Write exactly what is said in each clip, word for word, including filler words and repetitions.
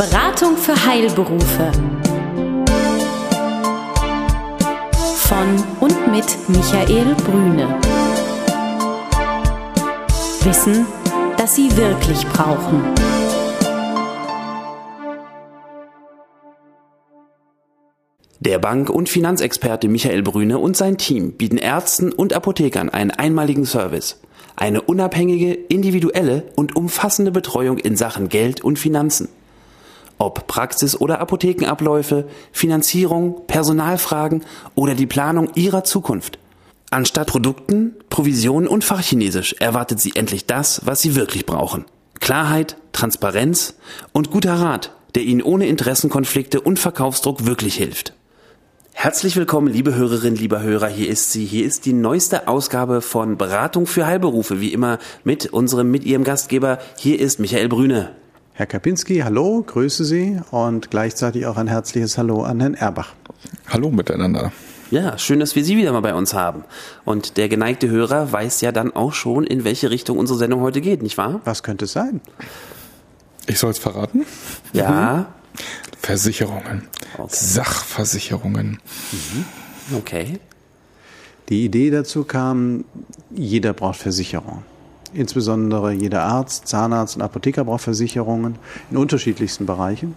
Beratung für Heilberufe von und mit Michael Brühne. Wissen, das Sie wirklich brauchen. Der Bank- und Finanzexperte Michael Brühne und sein Team bieten Ärzten und Apothekern einen einmaligen Service. Eine unabhängige, individuelle und umfassende Betreuung in Sachen Geld und Finanzen. Ob Praxis- oder Apothekenabläufe, Finanzierung, Personalfragen oder die Planung Ihrer Zukunft. Anstatt Produkten, Provisionen und Fachchinesisch erwartet Sie endlich das, was Sie wirklich brauchen. Klarheit, Transparenz und guter Rat, der Ihnen ohne Interessenkonflikte und Verkaufsdruck wirklich hilft. Herzlich willkommen, liebe Hörerinnen, lieber Hörer, hier ist sie, hier ist die neueste Ausgabe von Beratung für Heilberufe, wie immer mit unserem, mit ihrem Gastgeber, hier ist Michael Brühne. Herr Kapinski, hallo, grüße Sie und gleichzeitig auch ein herzliches Hallo an Herrn Erbach. Hallo miteinander. Ja, schön, dass wir Sie wieder mal bei uns haben. Und der geneigte Hörer weiß ja dann auch schon, in welche Richtung unsere Sendung heute geht, nicht wahr? Was könnte es sein? Ich soll es verraten? Ja. Mhm. Versicherungen. Okay. Sachversicherungen. Mhm. Okay. Die Idee dazu kam, jeder braucht Versicherung. Insbesondere jeder Arzt, Zahnarzt und Apotheker braucht Versicherungen in unterschiedlichsten Bereichen.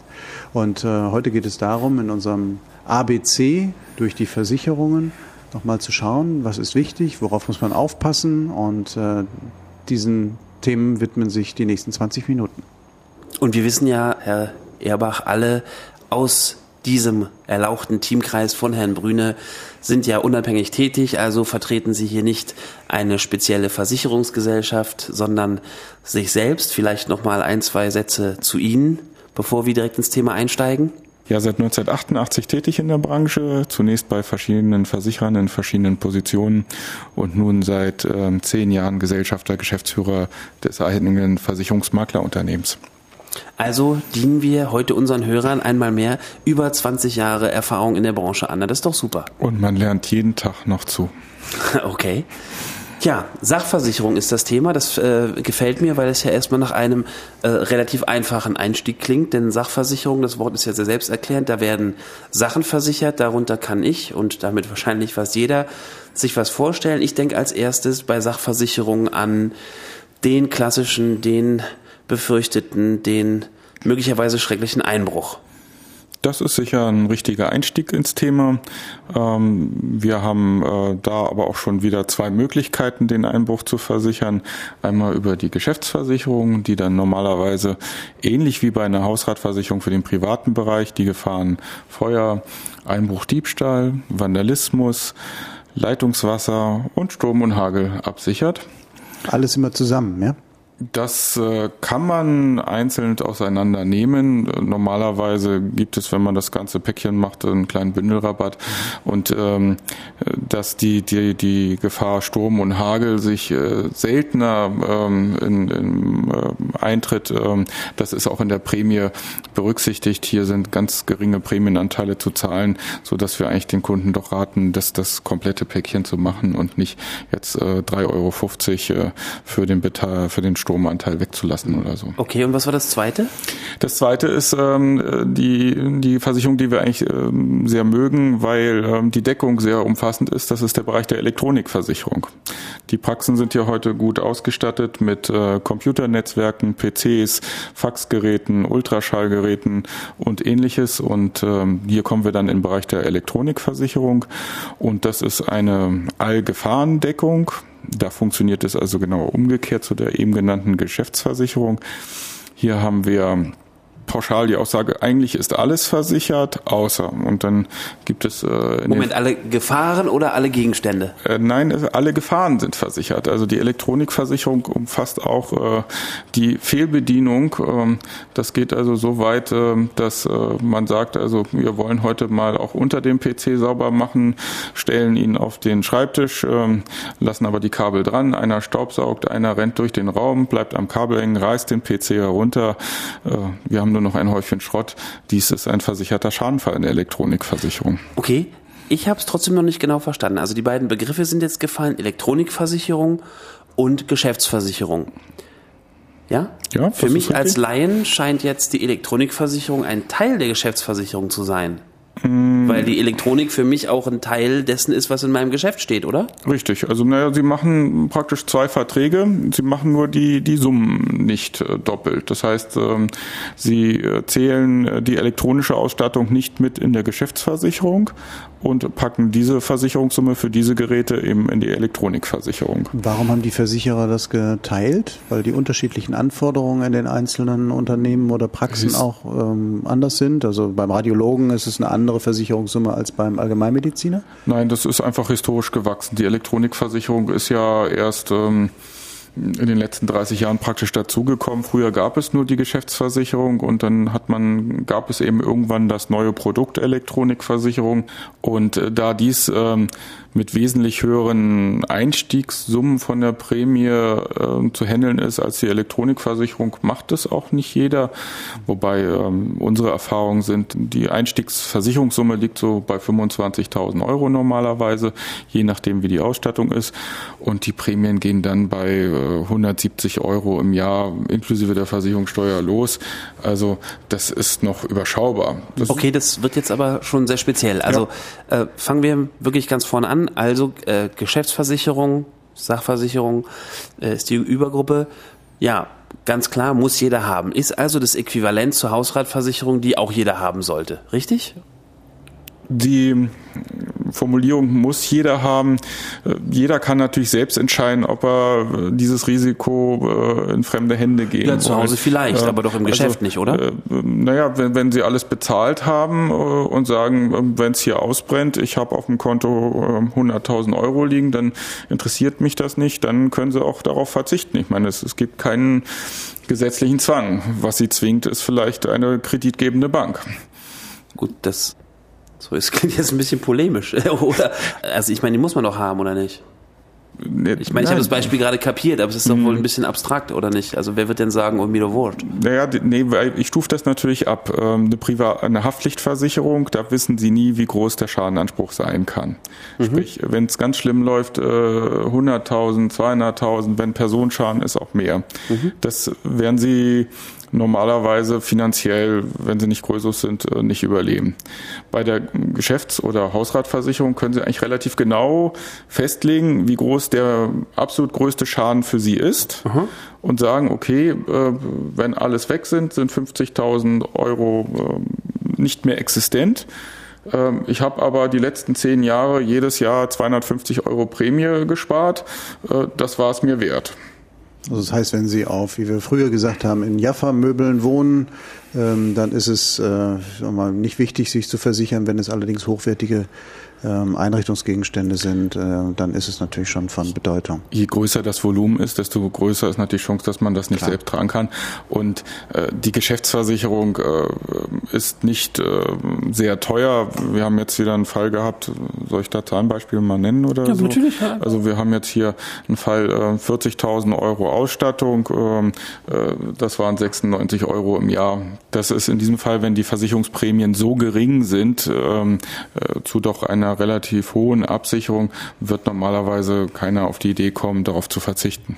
Und äh, heute geht es darum, in unserem A B C durch die Versicherungen nochmal zu schauen, was ist wichtig, worauf muss man aufpassen. Und äh, diesen Themen widmen sich die nächsten zwanzig Minuten. Und wir wissen ja, Herr Erbach, alle aus diesem erlauchten Teamkreis von Herrn Brühne sind ja unabhängig tätig, also vertreten Sie hier nicht eine spezielle Versicherungsgesellschaft, sondern sich selbst. Vielleicht nochmal ein, zwei Sätze zu Ihnen, bevor wir direkt ins Thema einsteigen. Ja, seit neunzehnhundertachtundachtzig tätig in der Branche, zunächst bei verschiedenen Versicherern in verschiedenen Positionen und nun seit ähm, zehn Jahren Gesellschafter, Geschäftsführer des eigenen Versicherungsmaklerunternehmens. Also dienen wir heute unseren Hörern einmal mehr über zwanzig Jahre Erfahrung in der Branche an. Das ist doch super. Und man lernt jeden Tag noch zu. Okay. Ja, Sachversicherung ist das Thema. Das äh, gefällt mir, weil es ja erstmal nach einem äh, relativ einfachen Einstieg klingt. Denn Sachversicherung, das Wort ist ja sehr selbsterklärend. Da werden Sachen versichert. Darunter kann ich und damit wahrscheinlich fast jeder sich was vorstellen. Ich denke als erstes bei Sachversicherungen an den klassischen, den befürchteten, den möglicherweise schrecklichen Einbruch. Das ist sicher ein richtiger Einstieg ins Thema. Wir haben da aber auch schon wieder zwei Möglichkeiten, den Einbruch zu versichern. Einmal über die Geschäftsversicherung, die dann normalerweise ähnlich wie bei einer Hausratversicherung für den privaten Bereich die Gefahren Feuer, Einbruch, Diebstahl, Vandalismus, Leitungswasser und Sturm und Hagel absichert. Alles immer zusammen, ja? Das kann man einzeln auseinandernehmen. Normalerweise gibt es, wenn man das ganze Päckchen macht, einen kleinen Bündelrabatt. Und ähm, dass die, die, die Gefahr Sturm und Hagel sich äh, seltener ähm, in, in, äh, eintritt, ähm, das ist auch in der Prämie berücksichtigt. Hier sind ganz geringe Prämienanteile zu zahlen, sodass wir eigentlich den Kunden doch raten, das, das komplette Päckchen zu machen und nicht jetzt äh, drei Euro fünfzig äh, für den Beta, für den Sturm Stromanteil wegzulassen oder so. Okay, und was war das Zweite? Das Zweite ist ähm, die, die Versicherung, die wir eigentlich ähm, sehr mögen, weil ähm, die Deckung sehr umfassend ist. Das ist der Bereich der Elektronikversicherung. Die Praxen sind ja heute gut ausgestattet mit äh, Computernetzwerken, P Cs, Faxgeräten, Ultraschallgeräten und ähnliches. Und ähm, hier kommen wir dann in den Bereich der Elektronikversicherung. Und das ist eine Allgefahrendeckung. Da funktioniert es also genau umgekehrt zu der eben genannten Geschäftsversicherung. Hier haben wir pauschal die Aussage, eigentlich ist alles versichert, außer. Und dann gibt es... Äh, Moment, alle Gefahren oder alle Gegenstände? Äh, nein, alle Gefahren sind versichert. Also die Elektronikversicherung umfasst auch äh, die Fehlbedienung. Ähm, das geht also so weit, äh, dass äh, man sagt, also wir wollen heute mal auch unter dem P C sauber machen, stellen ihn auf den Schreibtisch, äh, lassen aber die Kabel dran. Einer staubsaugt, einer rennt durch den Raum, bleibt am Kabel hängen, reißt den P C herunter. Äh, wir haben nur noch ein Häufchen Schrott. Dies ist ein versicherter Schadenfall in der Elektronikversicherung. Okay, ich habe es trotzdem noch nicht genau verstanden. Also die beiden Begriffe sind jetzt gefallen, Elektronikversicherung und Geschäftsversicherung. Ja? Ja, für mich als Laien scheint jetzt die Elektronikversicherung ein Teil der Geschäftsversicherung zu sein. Mm. Weil die Elektronik für mich auch ein Teil dessen ist, was in meinem Geschäft steht, oder? Richtig. Also, naja, Sie machen praktisch zwei Verträge. Sie machen nur die, die Summen nicht äh, doppelt. Das heißt, ähm, Sie äh, zählen die elektronische Ausstattung nicht mit in der Geschäftsversicherung und packen diese Versicherungssumme für diese Geräte eben in die Elektronikversicherung. Warum haben die Versicherer das geteilt? Weil die unterschiedlichen Anforderungen in den einzelnen Unternehmen oder Praxen ist auch ähm, anders sind? Also beim Radiologen ist es eine andere Versicherungssumme als beim Allgemeinmediziner? Nein, das ist einfach historisch gewachsen. Die Elektronikversicherung ist ja erst ähm, in den letzten dreißig Jahren praktisch dazugekommen. Früher gab es nur die Geschäftsversicherung und dann hat man, gab es eben irgendwann das neue Produkt Elektronikversicherung. Und äh, da dies ähm, mit wesentlich höheren Einstiegssummen von der Prämie äh, zu handeln ist als die Elektronikversicherung, macht es auch nicht jeder. Wobei ähm, unsere Erfahrungen sind, die Einstiegsversicherungssumme liegt so bei fünfundzwanzigtausend Euro normalerweise, je nachdem wie die Ausstattung ist. Und die Prämien gehen dann bei hundertsiebzig Euro im Jahr inklusive der Versicherungssteuer los. Also das ist noch überschaubar. Das okay, das wird jetzt aber schon sehr speziell. Also ja. äh, fangen wir wirklich ganz vorne an. Also äh, Geschäftsversicherung, Sachversicherung äh, ist die Übergruppe. Ja, ganz klar, muss jeder haben. Ist also das Äquivalent zur Hausratversicherung, die auch jeder haben sollte, richtig? Die Formulierung muss jeder haben. Jeder kann natürlich selbst entscheiden, ob er dieses Risiko in fremde Hände geben will. Ja, zu Hause vielleicht, äh, aber doch im Geschäft also, nicht, oder? Äh, naja, wenn, wenn Sie alles bezahlt haben äh, und sagen, wenn es hier ausbrennt, ich habe auf dem Konto äh, hunderttausend Euro liegen, dann interessiert mich das nicht, dann können Sie auch darauf verzichten. Ich meine, es, es gibt keinen gesetzlichen Zwang. Was Sie zwingt, ist vielleicht eine kreditgebende Bank. Gut, das... So, es klingt jetzt ein bisschen polemisch, oder? Also ich meine, die muss man doch haben, oder nicht? Ich meine, ich habe das Beispiel gerade kapiert, aber es ist doch wohl ein bisschen abstrakt, oder nicht? Also wer wird denn sagen, oh, mir doch wurscht? Naja, nee, ich stufe das natürlich ab. Eine Privat, eine Haftpflichtversicherung, da wissen Sie nie, wie groß der Schadenanspruch sein kann. Mhm. Sprich, wenn es ganz schlimm läuft, hunderttausend, zweihunderttausend, wenn Personenschaden ist, auch mehr. Mhm. Das werden Sie normalerweise finanziell, wenn sie nicht größer sind, nicht überleben. Bei der Geschäfts- oder Hausratversicherung können Sie eigentlich relativ genau festlegen, wie groß der absolut größte Schaden für Sie ist. Aha. Und sagen, okay, wenn alles weg sind, sind fünfzigtausend Euro nicht mehr existent. Ich habe aber die letzten zehn Jahre jedes Jahr zweihundertfünfzig Euro Prämie gespart. Das war es mir wert. Also das heißt, wenn Sie auf, wie wir früher gesagt haben, in Jaffa-Möbeln wohnen, ähm, dann ist es äh, nicht wichtig, sich zu versichern. Wenn es allerdings hochwertige ähm, Einrichtungsgegenstände sind, äh, dann ist es natürlich schon von Bedeutung. Je größer das Volumen ist, desto größer ist natürlich die Chance, dass man das nicht Klar. selbst tragen kann. Und äh, die Geschäftsversicherung äh, ist nicht äh, sehr teuer. Wir haben jetzt wieder einen Fall gehabt, soll ich da Zahlenbeispiele mal nennen? Oder ja, so? Natürlich. Ja. Also wir haben jetzt hier einen Fall äh, vierzigtausend Euro Ausstattung, das waren sechsundneunzig Euro im Jahr. Das ist in diesem Fall, wenn die Versicherungsprämien so gering sind, zu doch einer relativ hohen Absicherung, wird normalerweise keiner auf die Idee kommen, darauf zu verzichten.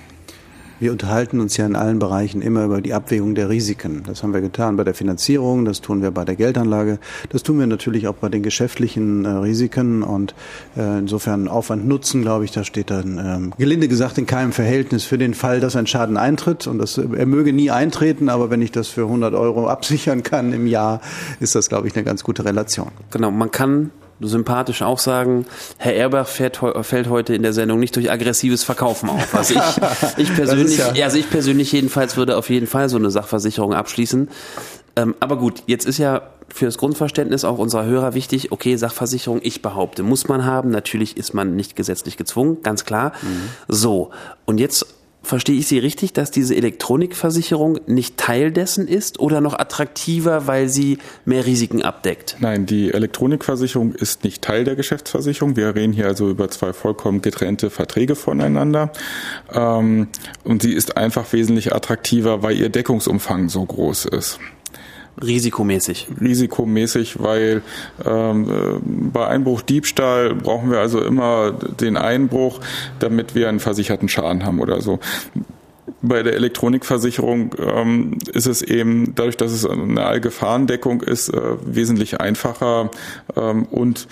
Wir unterhalten uns ja in allen Bereichen immer über die Abwägung der Risiken. Das haben wir getan bei der Finanzierung, das tun wir bei der Geldanlage, das tun wir natürlich auch bei den geschäftlichen äh, Risiken und äh, insofern Aufwand Nutzen, glaube ich, da steht dann ähm, gelinde gesagt in keinem Verhältnis für den Fall, dass ein Schaden eintritt und das, er möge nie eintreten, aber wenn ich das für hundert Euro absichern kann im Jahr, ist das, glaube ich, eine ganz gute Relation. Genau, man kann sympathisch auch sagen, Herr Erbach fährt, fällt heute in der Sendung nicht durch aggressives Verkaufen auf. Also ich, ich persönlich, ja also ich persönlich jedenfalls würde auf jeden Fall so eine Sachversicherung abschließen. Ähm, aber gut, jetzt ist ja für das Grundverständnis auch unserer Hörer wichtig, okay, Sachversicherung, ich behaupte, muss man haben. Natürlich ist man nicht gesetzlich gezwungen, ganz klar. Mhm. So, und jetzt verstehe ich Sie richtig, dass diese Elektronikversicherung nicht Teil dessen ist oder noch attraktiver, weil sie mehr Risiken abdeckt? Nein, die Elektronikversicherung ist nicht Teil der Geschäftsversicherung. Wir reden hier also über zwei vollkommen getrennte Verträge voneinander. Und sie ist einfach wesentlich attraktiver, weil ihr Deckungsumfang so groß ist. Risikomäßig. Risikomäßig, weil ähm, bei Einbruch, Diebstahl brauchen wir also immer den Einbruch, damit wir einen versicherten Schaden haben oder so. bei der Elektronikversicherung ähm, ist es eben, dadurch, dass es eine Allgefahrendeckung ist, äh, wesentlich einfacher ähm, und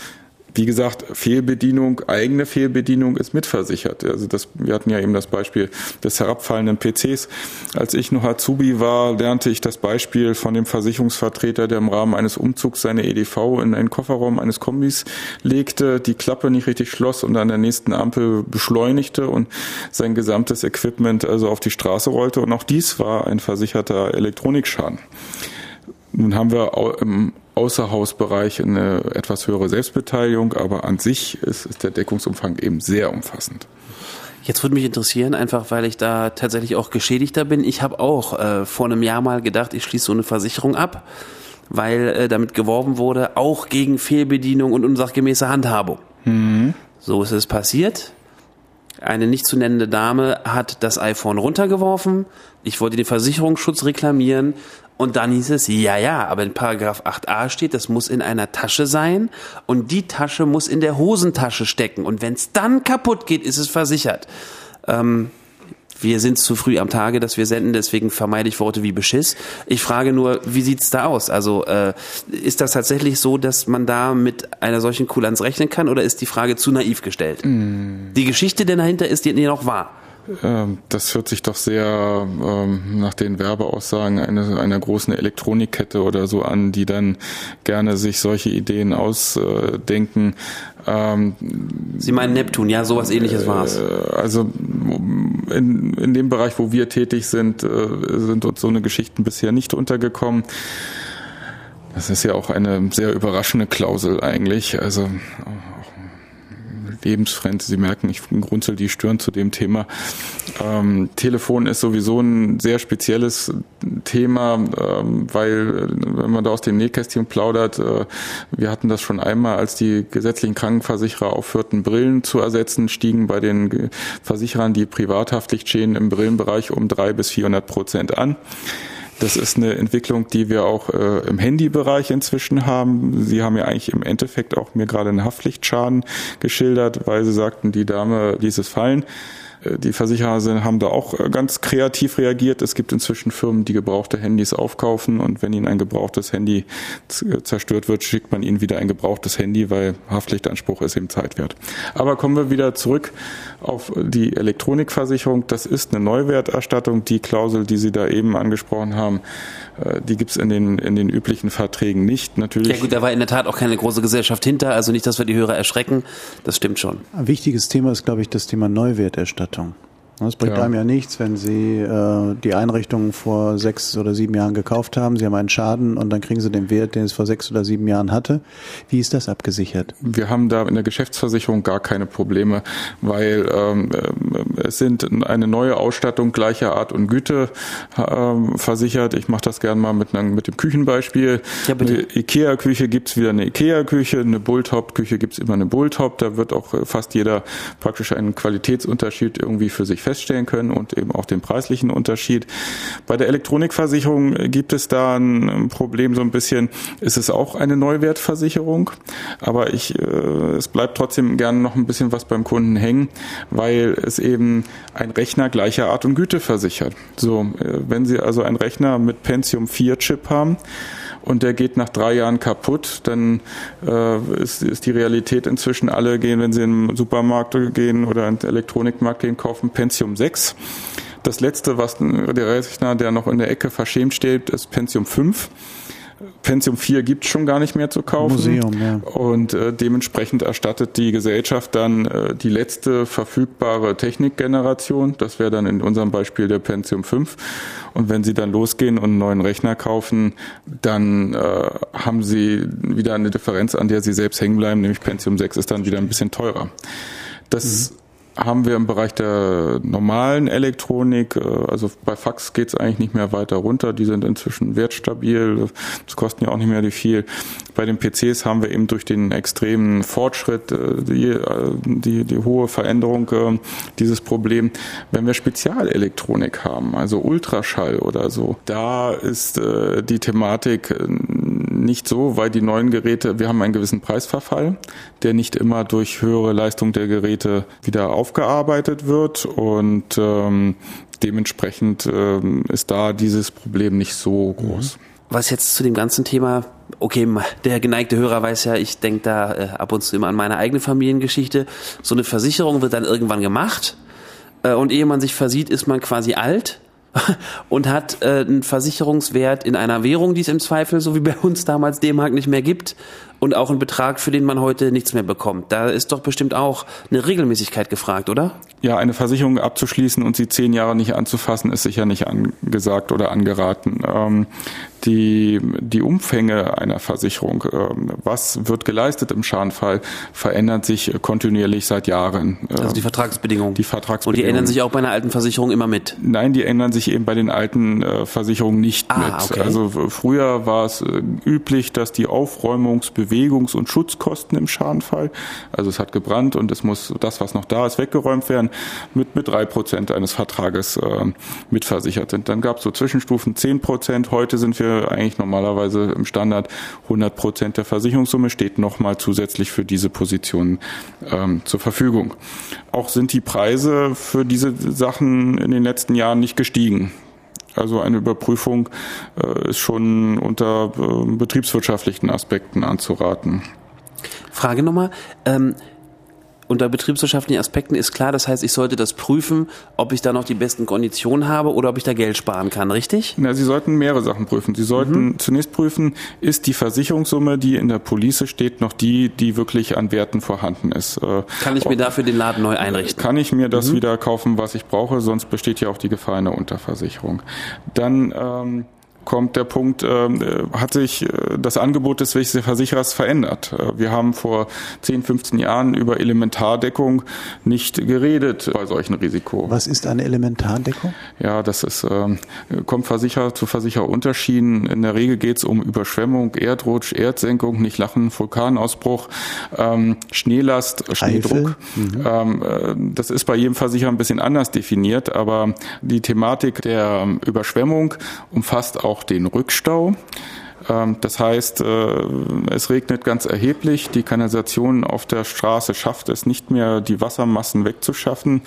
wie gesagt, Fehlbedienung, eigene Fehlbedienung ist mitversichert. Also das, wir hatten ja eben das Beispiel des herabfallenden P Cs. Als ich noch Azubi war, lernte ich das Beispiel von dem Versicherungsvertreter, der im Rahmen eines Umzugs seine E D V in einen Kofferraum eines Kombis legte, die Klappe nicht richtig schloss und an der nächsten Ampel beschleunigte und sein gesamtes Equipment also auf die Straße rollte. Und auch dies war ein versicherter Elektronikschaden. Nun haben wir im Außerhausbereich eine etwas höhere Selbstbeteiligung, aber an sich ist, ist der Deckungsumfang eben sehr umfassend. Jetzt würde mich interessieren, einfach weil ich da tatsächlich auch Geschädigter bin. Ich habe auch äh, vor einem Jahr mal gedacht, ich schließe so eine Versicherung ab, weil äh, damit geworben wurde, auch gegen Fehlbedienung und unsachgemäße Handhabung. Mhm. So ist es passiert. Eine nicht zu nennende Dame hat das iPhone runtergeworfen. Ich wollte den Versicherungsschutz reklamieren. Und dann hieß es, ja, ja, aber in Paragraph acht a steht, das muss in einer Tasche sein und die Tasche muss in der Hosentasche stecken. Und wenn es dann kaputt geht, ist es versichert. Ähm, wir sind zu früh am Tage, dass wir senden, deswegen vermeide ich Worte wie Beschiss. Ich frage nur, wie sieht's da aus? Also äh, ist das tatsächlich so, dass man da mit einer solchen Kulanz rechnen kann oder ist die Frage zu naiv gestellt? Mm. Die Geschichte denn dahinter ist die noch wahr. Das hört sich doch sehr ähm, nach den Werbeaussagen einer, einer großen Elektronikkette oder so an, die dann gerne sich solche Ideen ausdenken. Ähm, Sie meinen Neptun, ja, sowas ähnliches war es. Also in, in dem Bereich, wo wir tätig sind, sind uns so eine Geschichten bisher nicht untergekommen. Das ist ja auch eine sehr überraschende Klausel eigentlich, also Lebensfremde, Sie merken, ich grunzel die Stirn zu dem Thema. Ähm, Telefon ist sowieso ein sehr spezielles Thema, ähm, weil, wenn man da aus dem Nähkästchen plaudert, äh, wir hatten das schon einmal, als die gesetzlichen Krankenversicherer aufhörten, Brillen zu ersetzen, stiegen bei den Versicherern die Privathaftpflichtschäden im Brillenbereich um drei bis vierhundert Prozent an. Das ist eine Entwicklung, die wir auch äh, im Handybereich inzwischen haben. Sie haben ja eigentlich im Endeffekt auch mir gerade einen Haftpflichtschaden geschildert, weil Sie sagten, die Dame ließ es fallen. Äh, die Versicherer sind, haben da auch äh, ganz kreativ reagiert. Es gibt inzwischen Firmen, die gebrauchte Handys aufkaufen und wenn Ihnen ein gebrauchtes Handy z- zerstört wird, schickt man Ihnen wieder ein gebrauchtes Handy, weil Haftpflichtanspruch ist eben Zeit wert. Aber kommen wir wieder zurück auf die Elektronikversicherung. Das ist eine Neuwerterstattung. Die Klausel, die Sie da eben angesprochen haben, Haben. Die gibt es in den, in den üblichen Verträgen nicht. Natürlich. Ja gut, da war in der Tat auch keine große Gesellschaft hinter, also nicht, dass wir die Hörer erschrecken, das stimmt schon. Ein wichtiges Thema ist, glaube ich, das Thema Neuwerterstattung. Es bringt ja. einem ja nichts, wenn Sie äh, die Einrichtung vor sechs oder sieben Jahren gekauft haben, Sie haben einen Schaden und dann kriegen Sie den Wert, den es vor sechs oder sieben Jahren hatte. Wie ist das abgesichert? Wir haben da in der Geschäftsversicherung gar keine Probleme, weil ähm, es sind eine neue Ausstattung gleicher Art und Güte äh, versichert. Ich mache das gerne mal mit, einem, mit dem Küchenbeispiel. Ja, eine Ikea-Küche gibt es wieder eine Ikea-Küche, eine Bulthaup-Küche gibt es immer eine Bulthaup. Da wird auch fast jeder praktisch einen Qualitätsunterschied irgendwie für sich feststellen können und eben auch den preislichen Unterschied. Bei der Elektronikversicherung gibt es da ein Problem so ein bisschen, ist es auch eine Neuwertversicherung, aber ich, äh, es bleibt trotzdem gerne noch ein bisschen was beim Kunden hängen, weil es eben ein Rechner gleicher Art und Güte versichert. So, äh, wenn Sie also einen Rechner mit Pentium vier Chip haben und der geht nach drei Jahren kaputt, dann äh, ist, ist die Realität inzwischen alle gehen, wenn Sie in den Supermarkt gehen oder in den Elektronikmarkt gehen, kaufen Pentium sechs. Das letzte, was der Rechner, der noch in der Ecke verschämt steht, ist Pentium fünf. Pentium vier gibt es schon gar nicht mehr zu kaufen. Museum, ja. Und äh, dementsprechend erstattet die Gesellschaft dann äh, die letzte verfügbare Technikgeneration. Das wäre dann in unserem Beispiel der Pentium fünf. Und wenn Sie dann losgehen und einen neuen Rechner kaufen, dann äh, haben Sie wieder eine Differenz, an der Sie selbst hängen bleiben, nämlich Pentium sechs ist dann wieder ein bisschen teurer. Das mhm. haben wir im Bereich der normalen Elektronik, also bei Fax geht's eigentlich nicht mehr weiter runter, die sind inzwischen wertstabil, das kosten ja auch nicht mehr die viel. Bei den P Cs haben wir eben durch den extremen Fortschritt, die, die, die hohe Veränderung dieses Problem. Wenn wir Spezialelektronik haben, also Ultraschall oder so, da ist die Thematik nicht so, weil die neuen Geräte, wir haben einen gewissen Preisverfall, der nicht immer durch höhere Leistung der Geräte wieder aufgearbeitet wird und ähm, dementsprechend ähm, ist da dieses Problem nicht so groß. Was jetzt zu dem ganzen Thema, okay, der geneigte Hörer weiß ja, ich denke da äh, ab und zu immer an meine eigene Familiengeschichte, so eine Versicherung wird dann irgendwann gemacht äh, und ehe man sich versieht, ist man quasi alt und hat äh, einen Versicherungswert in einer Währung, die es im Zweifel, so wie bei uns damals D-Mark, nicht mehr gibt und auch einen Betrag, für den man heute nichts mehr bekommt. Da ist doch bestimmt auch eine Regelmäßigkeit gefragt, oder? Ja, eine Versicherung abzuschließen und sie zehn Jahre nicht anzufassen, ist sicher nicht angesagt oder angeraten. Ähm, die, die Umfänge einer Versicherung, ähm, was wird geleistet im Schadenfall, verändert sich kontinuierlich seit Jahren. Ähm, also die Vertragsbedingungen. Die Vertragsbedingungen. Und die ändern sich auch bei einer alten Versicherung immer mit? Nein, die ändern sich eben bei den alten äh, Versicherungen nicht ah, mit. Okay. Also früher war es äh, üblich, dass die Aufräumungs-, Bewegungs- und Schutzkosten im Schadenfall, also es hat gebrannt und es muss das, was noch da ist, weggeräumt werden, mit mit drei Prozent eines Vertrages äh, mitversichert sind. Dann gab es so Zwischenstufen zehn Prozent. Heute sind wir eigentlich normalerweise im Standard hundert Prozent der Versicherungssumme steht nochmal zusätzlich für diese Positionen ähm, zur Verfügung. Auch sind die Preise für diese Sachen in den letzten Jahren nicht gestiegen. Also eine Überprüfung äh, ist schon unter äh, betriebswirtschaftlichen Aspekten anzuraten. Frage nochmal. Ähm, unter betriebswirtschaftlichen Aspekten ist klar, das heißt, ich sollte das prüfen, ob ich da noch die besten Konditionen habe oder ob ich da Geld sparen kann, richtig? Na, Sie sollten mehrere Sachen prüfen. Sie sollten mhm. zunächst prüfen, ist die Versicherungssumme, die in der Police steht, noch die, die wirklich an Werten vorhanden ist. Äh, kann ich mir dafür den Laden neu einrichten? Kann ich mir das mhm. wieder kaufen, was ich brauche? Sonst besteht ja auch die Gefahr einer Unterversicherung. Dann ähm kommt der Punkt, äh, hat sich das Angebot des Versicherers verändert. Wir haben vor zehn, fünfzehn Jahren über Elementardeckung nicht geredet bei solchen Risiko. Was ist eine Elementardeckung? Ja, das ist, äh, kommt Versicherer zu Versicherer unterschieden. In der Regel geht es um Überschwemmung, Erdrutsch, Erdsenkung, nicht lachen, Vulkanausbruch, ähm, Schneelast, Schneedruck. Mhm. Ähm, das ist bei jedem Versicherer ein bisschen anders definiert, aber die Thematik der Überschwemmung umfasst auch den Rückstau. Das heißt, es regnet ganz erheblich, die Kanalisation auf der Straße schafft es nicht mehr, die Wassermassen wegzuschaffen.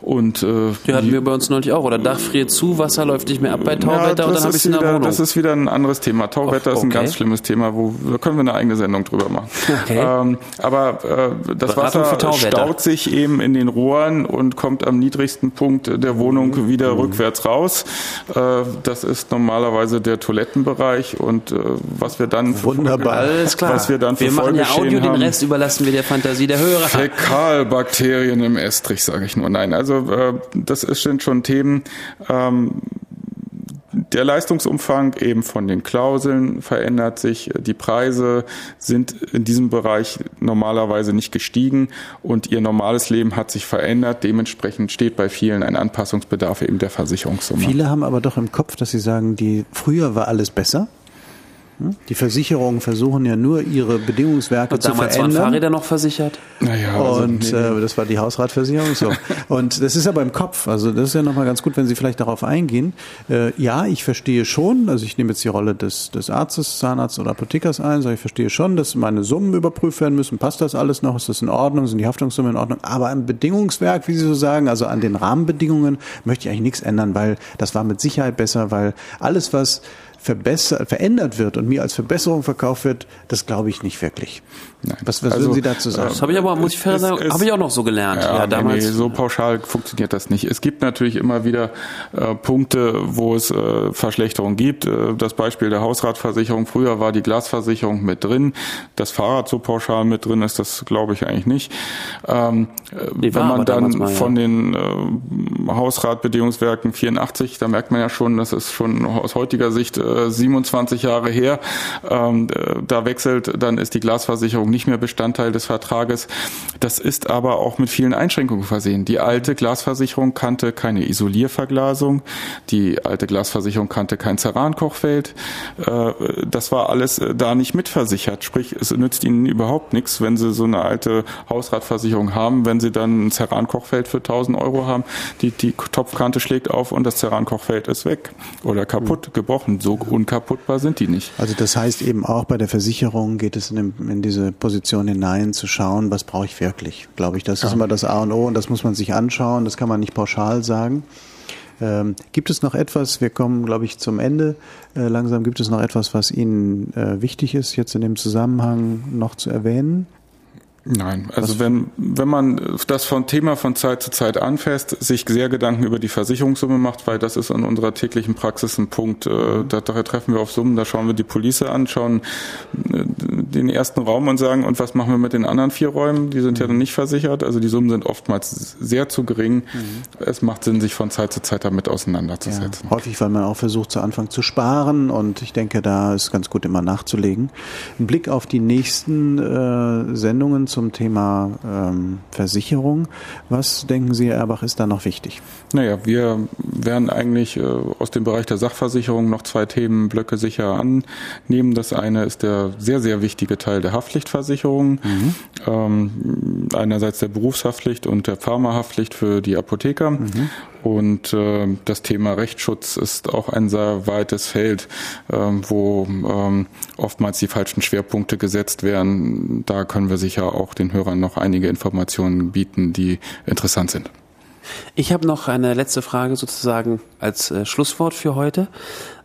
Und, äh, ja, hatten die, wir bei uns neulich auch. Oder Dach friert zu, Wasser läuft nicht mehr ab bei Tauwetter ja, und dann habe ich es in der Wohnung. Das ist wieder ein anderes Thema. Tauwetter okay. ist ein ganz schlimmes Thema, wo da können wir eine eigene Sendung drüber machen. Okay. Ähm, aber äh, das Beratung Wasser staut sich eben in den Rohren und kommt am niedrigsten Punkt der Wohnung wieder mhm. rückwärts raus. Äh, das ist normalerweise der Toilettenbereich und äh, was wir dann wunderbar für, alles klar. Was wir dann für wir machen ja Audio, haben, den Rest überlassen wir der Fantasie der Hörer. Fäkalbakterien im Estrich, sage ich nur. Nein, also Also das sind schon Themen. Der Leistungsumfang eben von den Klauseln verändert sich. Die Preise sind in diesem Bereich normalerweise nicht gestiegen und ihr normales Leben hat sich verändert. Dementsprechend steht bei vielen ein Anpassungsbedarf eben der Versicherungssumme. Viele haben aber doch im Kopf, dass sie sagen, die früher war alles besser. Die Versicherungen versuchen ja nur, ihre Bedingungswerke und zu verändern. Damals waren Fahrräder noch versichert. Naja, also und äh, das war die Hausratversicherung. So. Und das ist aber im Kopf. Also das ist ja nochmal ganz gut, wenn Sie vielleicht darauf eingehen. Äh, ja, ich verstehe schon, also ich nehme jetzt die Rolle des, des Arztes, Zahnarztes oder Apothekers ein, sage ich verstehe schon, dass meine Summen überprüft werden müssen. Passt das alles noch? Ist das in Ordnung? Sind die Haftungssummen in Ordnung? Aber am Bedingungswerk, wie Sie so sagen, also an den Rahmenbedingungen möchte ich eigentlich nichts ändern, weil das war mit Sicherheit besser, weil alles, was verbessert, verändert wird und mir als Verbesserung verkauft wird, das glaube ich nicht wirklich. Nein. Was, was also, würden Sie dazu sagen? Das habe ich aber, muss ich fair sagen, habe ich auch noch so gelernt. Ja, ja, damals. Nee, so pauschal funktioniert das nicht. Es gibt natürlich immer wieder äh, Punkte, wo es äh, Verschlechterungen gibt. Äh, das Beispiel der Hausratversicherung. Früher war die Glasversicherung mit drin. Das Fahrrad so pauschal mit drin ist, das glaube ich eigentlich nicht. Ähm, die wenn man dann mal, von ja. den äh, Hausratbedingungswerken vierundachtzig, da merkt man ja schon, das ist schon aus heutiger Sicht äh, siebenundzwanzig Jahre her, ähm, da wechselt, dann ist die Glasversicherung nicht mehr Bestandteil des Vertrages. Das ist aber auch mit vielen Einschränkungen versehen. Die alte Glasversicherung kannte keine Isolierverglasung. Die alte Glasversicherung kannte kein Cerankochfeld. Das war alles da nicht mitversichert. Sprich, es nützt Ihnen überhaupt nichts, wenn Sie so eine alte Hausratversicherung haben, wenn Sie dann ein Cerankochfeld für tausend Euro haben. Die, die Topfkante schlägt auf und das Cerankochfeld ist weg oder kaputt, gebrochen. So unkaputtbar sind die nicht. Also Also das heißt eben auch bei der Versicherung geht es in, den, in diese Position hinein zu schauen, was brauche ich wirklich, glaube ich. Das ist immer das A und O und das muss man sich anschauen, das kann man nicht pauschal sagen. Ähm, gibt es noch etwas, wir kommen glaube ich zum Ende, äh, langsam gibt es noch etwas, was Ihnen äh, wichtig ist, jetzt in dem Zusammenhang noch zu erwähnen? Nein, also wenn wenn man das von Thema von Zeit zu Zeit anfasst, sich sehr Gedanken über die Versicherungssumme macht, weil das ist in unserer täglichen Praxis ein Punkt, äh, da, da treffen wir auf Summen, da schauen wir die Police an, schauen äh, den ersten Raum und sagen, und was machen wir mit den anderen vier Räumen, die sind mhm. ja dann nicht versichert, also die Summen sind oftmals sehr zu gering, mhm. es macht Sinn, sich von Zeit zu Zeit damit auseinanderzusetzen. Ja, häufig, weil man auch versucht, zu Anfang zu sparen und ich denke, da ist ganz gut immer nachzulegen. Ein Blick auf die nächsten äh, Sendungen zu zum Thema ähm, Versicherung. Was denken Sie, Herr Erbach, ist da noch wichtig? Naja, wir werden eigentlich äh, aus dem Bereich der Sachversicherung noch zwei Themenblöcke sicher annehmen. Das eine ist der sehr, sehr wichtige Teil der Haftpflichtversicherung. Mhm. Ähm, einerseits der Berufshaftpflicht und der Pharmahaftpflicht für die Apotheker. Mhm. Und äh, das Thema Rechtsschutz ist auch ein sehr weites Feld, äh, wo ähm, oftmals die falschen Schwerpunkte gesetzt werden. Da können wir sicher auch den Hörern noch einige Informationen bieten, die interessant sind. Ich habe noch eine letzte Frage sozusagen als äh, Schlusswort für heute.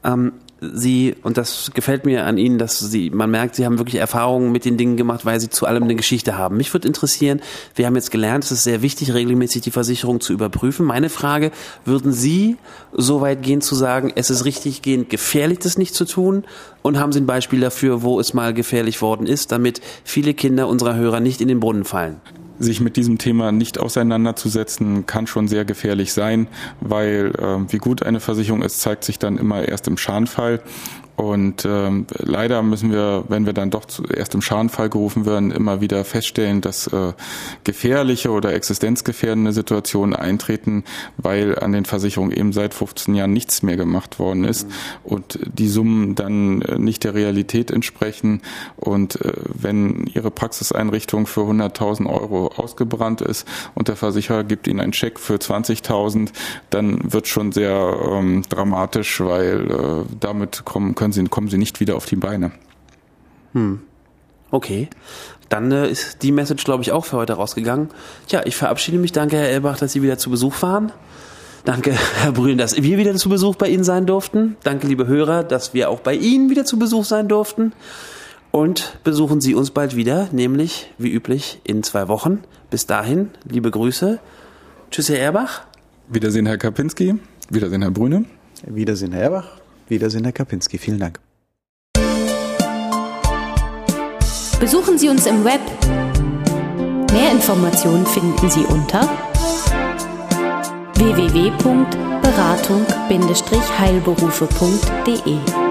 Ähm, Sie, und das gefällt mir an Ihnen, dass Sie, man merkt, Sie haben wirklich Erfahrungen mit den Dingen gemacht, weil Sie zu allem eine Geschichte haben. Mich würde interessieren, wir haben jetzt gelernt, es ist sehr wichtig, regelmäßig die Versicherung zu überprüfen. Meine Frage, würden Sie so weit gehen zu sagen, es ist richtiggehend gefährlich, das nicht zu tun? Und haben Sie ein Beispiel dafür, wo es mal gefährlich worden ist, damit viele Kinder unserer Hörer nicht in den Brunnen fallen? Sich mit diesem Thema nicht auseinanderzusetzen, kann schon sehr gefährlich sein, weil äh, wie gut eine Versicherung ist, zeigt sich dann immer erst im Schadenfall. Und ähm, leider müssen wir, wenn wir dann doch erst im Schadenfall gerufen werden, immer wieder feststellen, dass äh, gefährliche oder existenzgefährdende Situationen eintreten, weil an den Versicherungen eben seit fünfzehn Jahren nichts mehr gemacht worden ist mhm. und die Summen dann nicht der Realität entsprechen. Und äh, wenn Ihre Praxiseinrichtung für hunderttausend Euro ausgebrannt ist und der Versicherer gibt Ihnen einen Scheck für zwanzigtausend, dann wird schon sehr ähm, dramatisch, weil äh, damit kommen können Sie, kommen Sie nicht wieder auf die Beine. Hm. Okay, dann äh, ist die Message, glaube ich, auch für heute rausgegangen. Tja, ich verabschiede mich. Danke, Herr Erbach, dass Sie wieder zu Besuch waren. Danke, Herr Brühne, dass wir wieder zu Besuch bei Ihnen sein durften. Danke, liebe Hörer, dass wir auch bei Ihnen wieder zu Besuch sein durften. Und besuchen Sie uns bald wieder, nämlich, wie üblich, in zwei Wochen. Bis dahin, liebe Grüße. Tschüss, Herr Erbach. Wiedersehen, Herr Kapinski. Wiedersehen, Herr Brühne. Wiedersehen, Herr Erbach. Wiedersehen, Herr Kapinski. Vielen Dank. Besuchen Sie uns im Web. Mehr Informationen finden Sie unter w w w Punkt beratung Bindestrich heilberufe Punkt d e.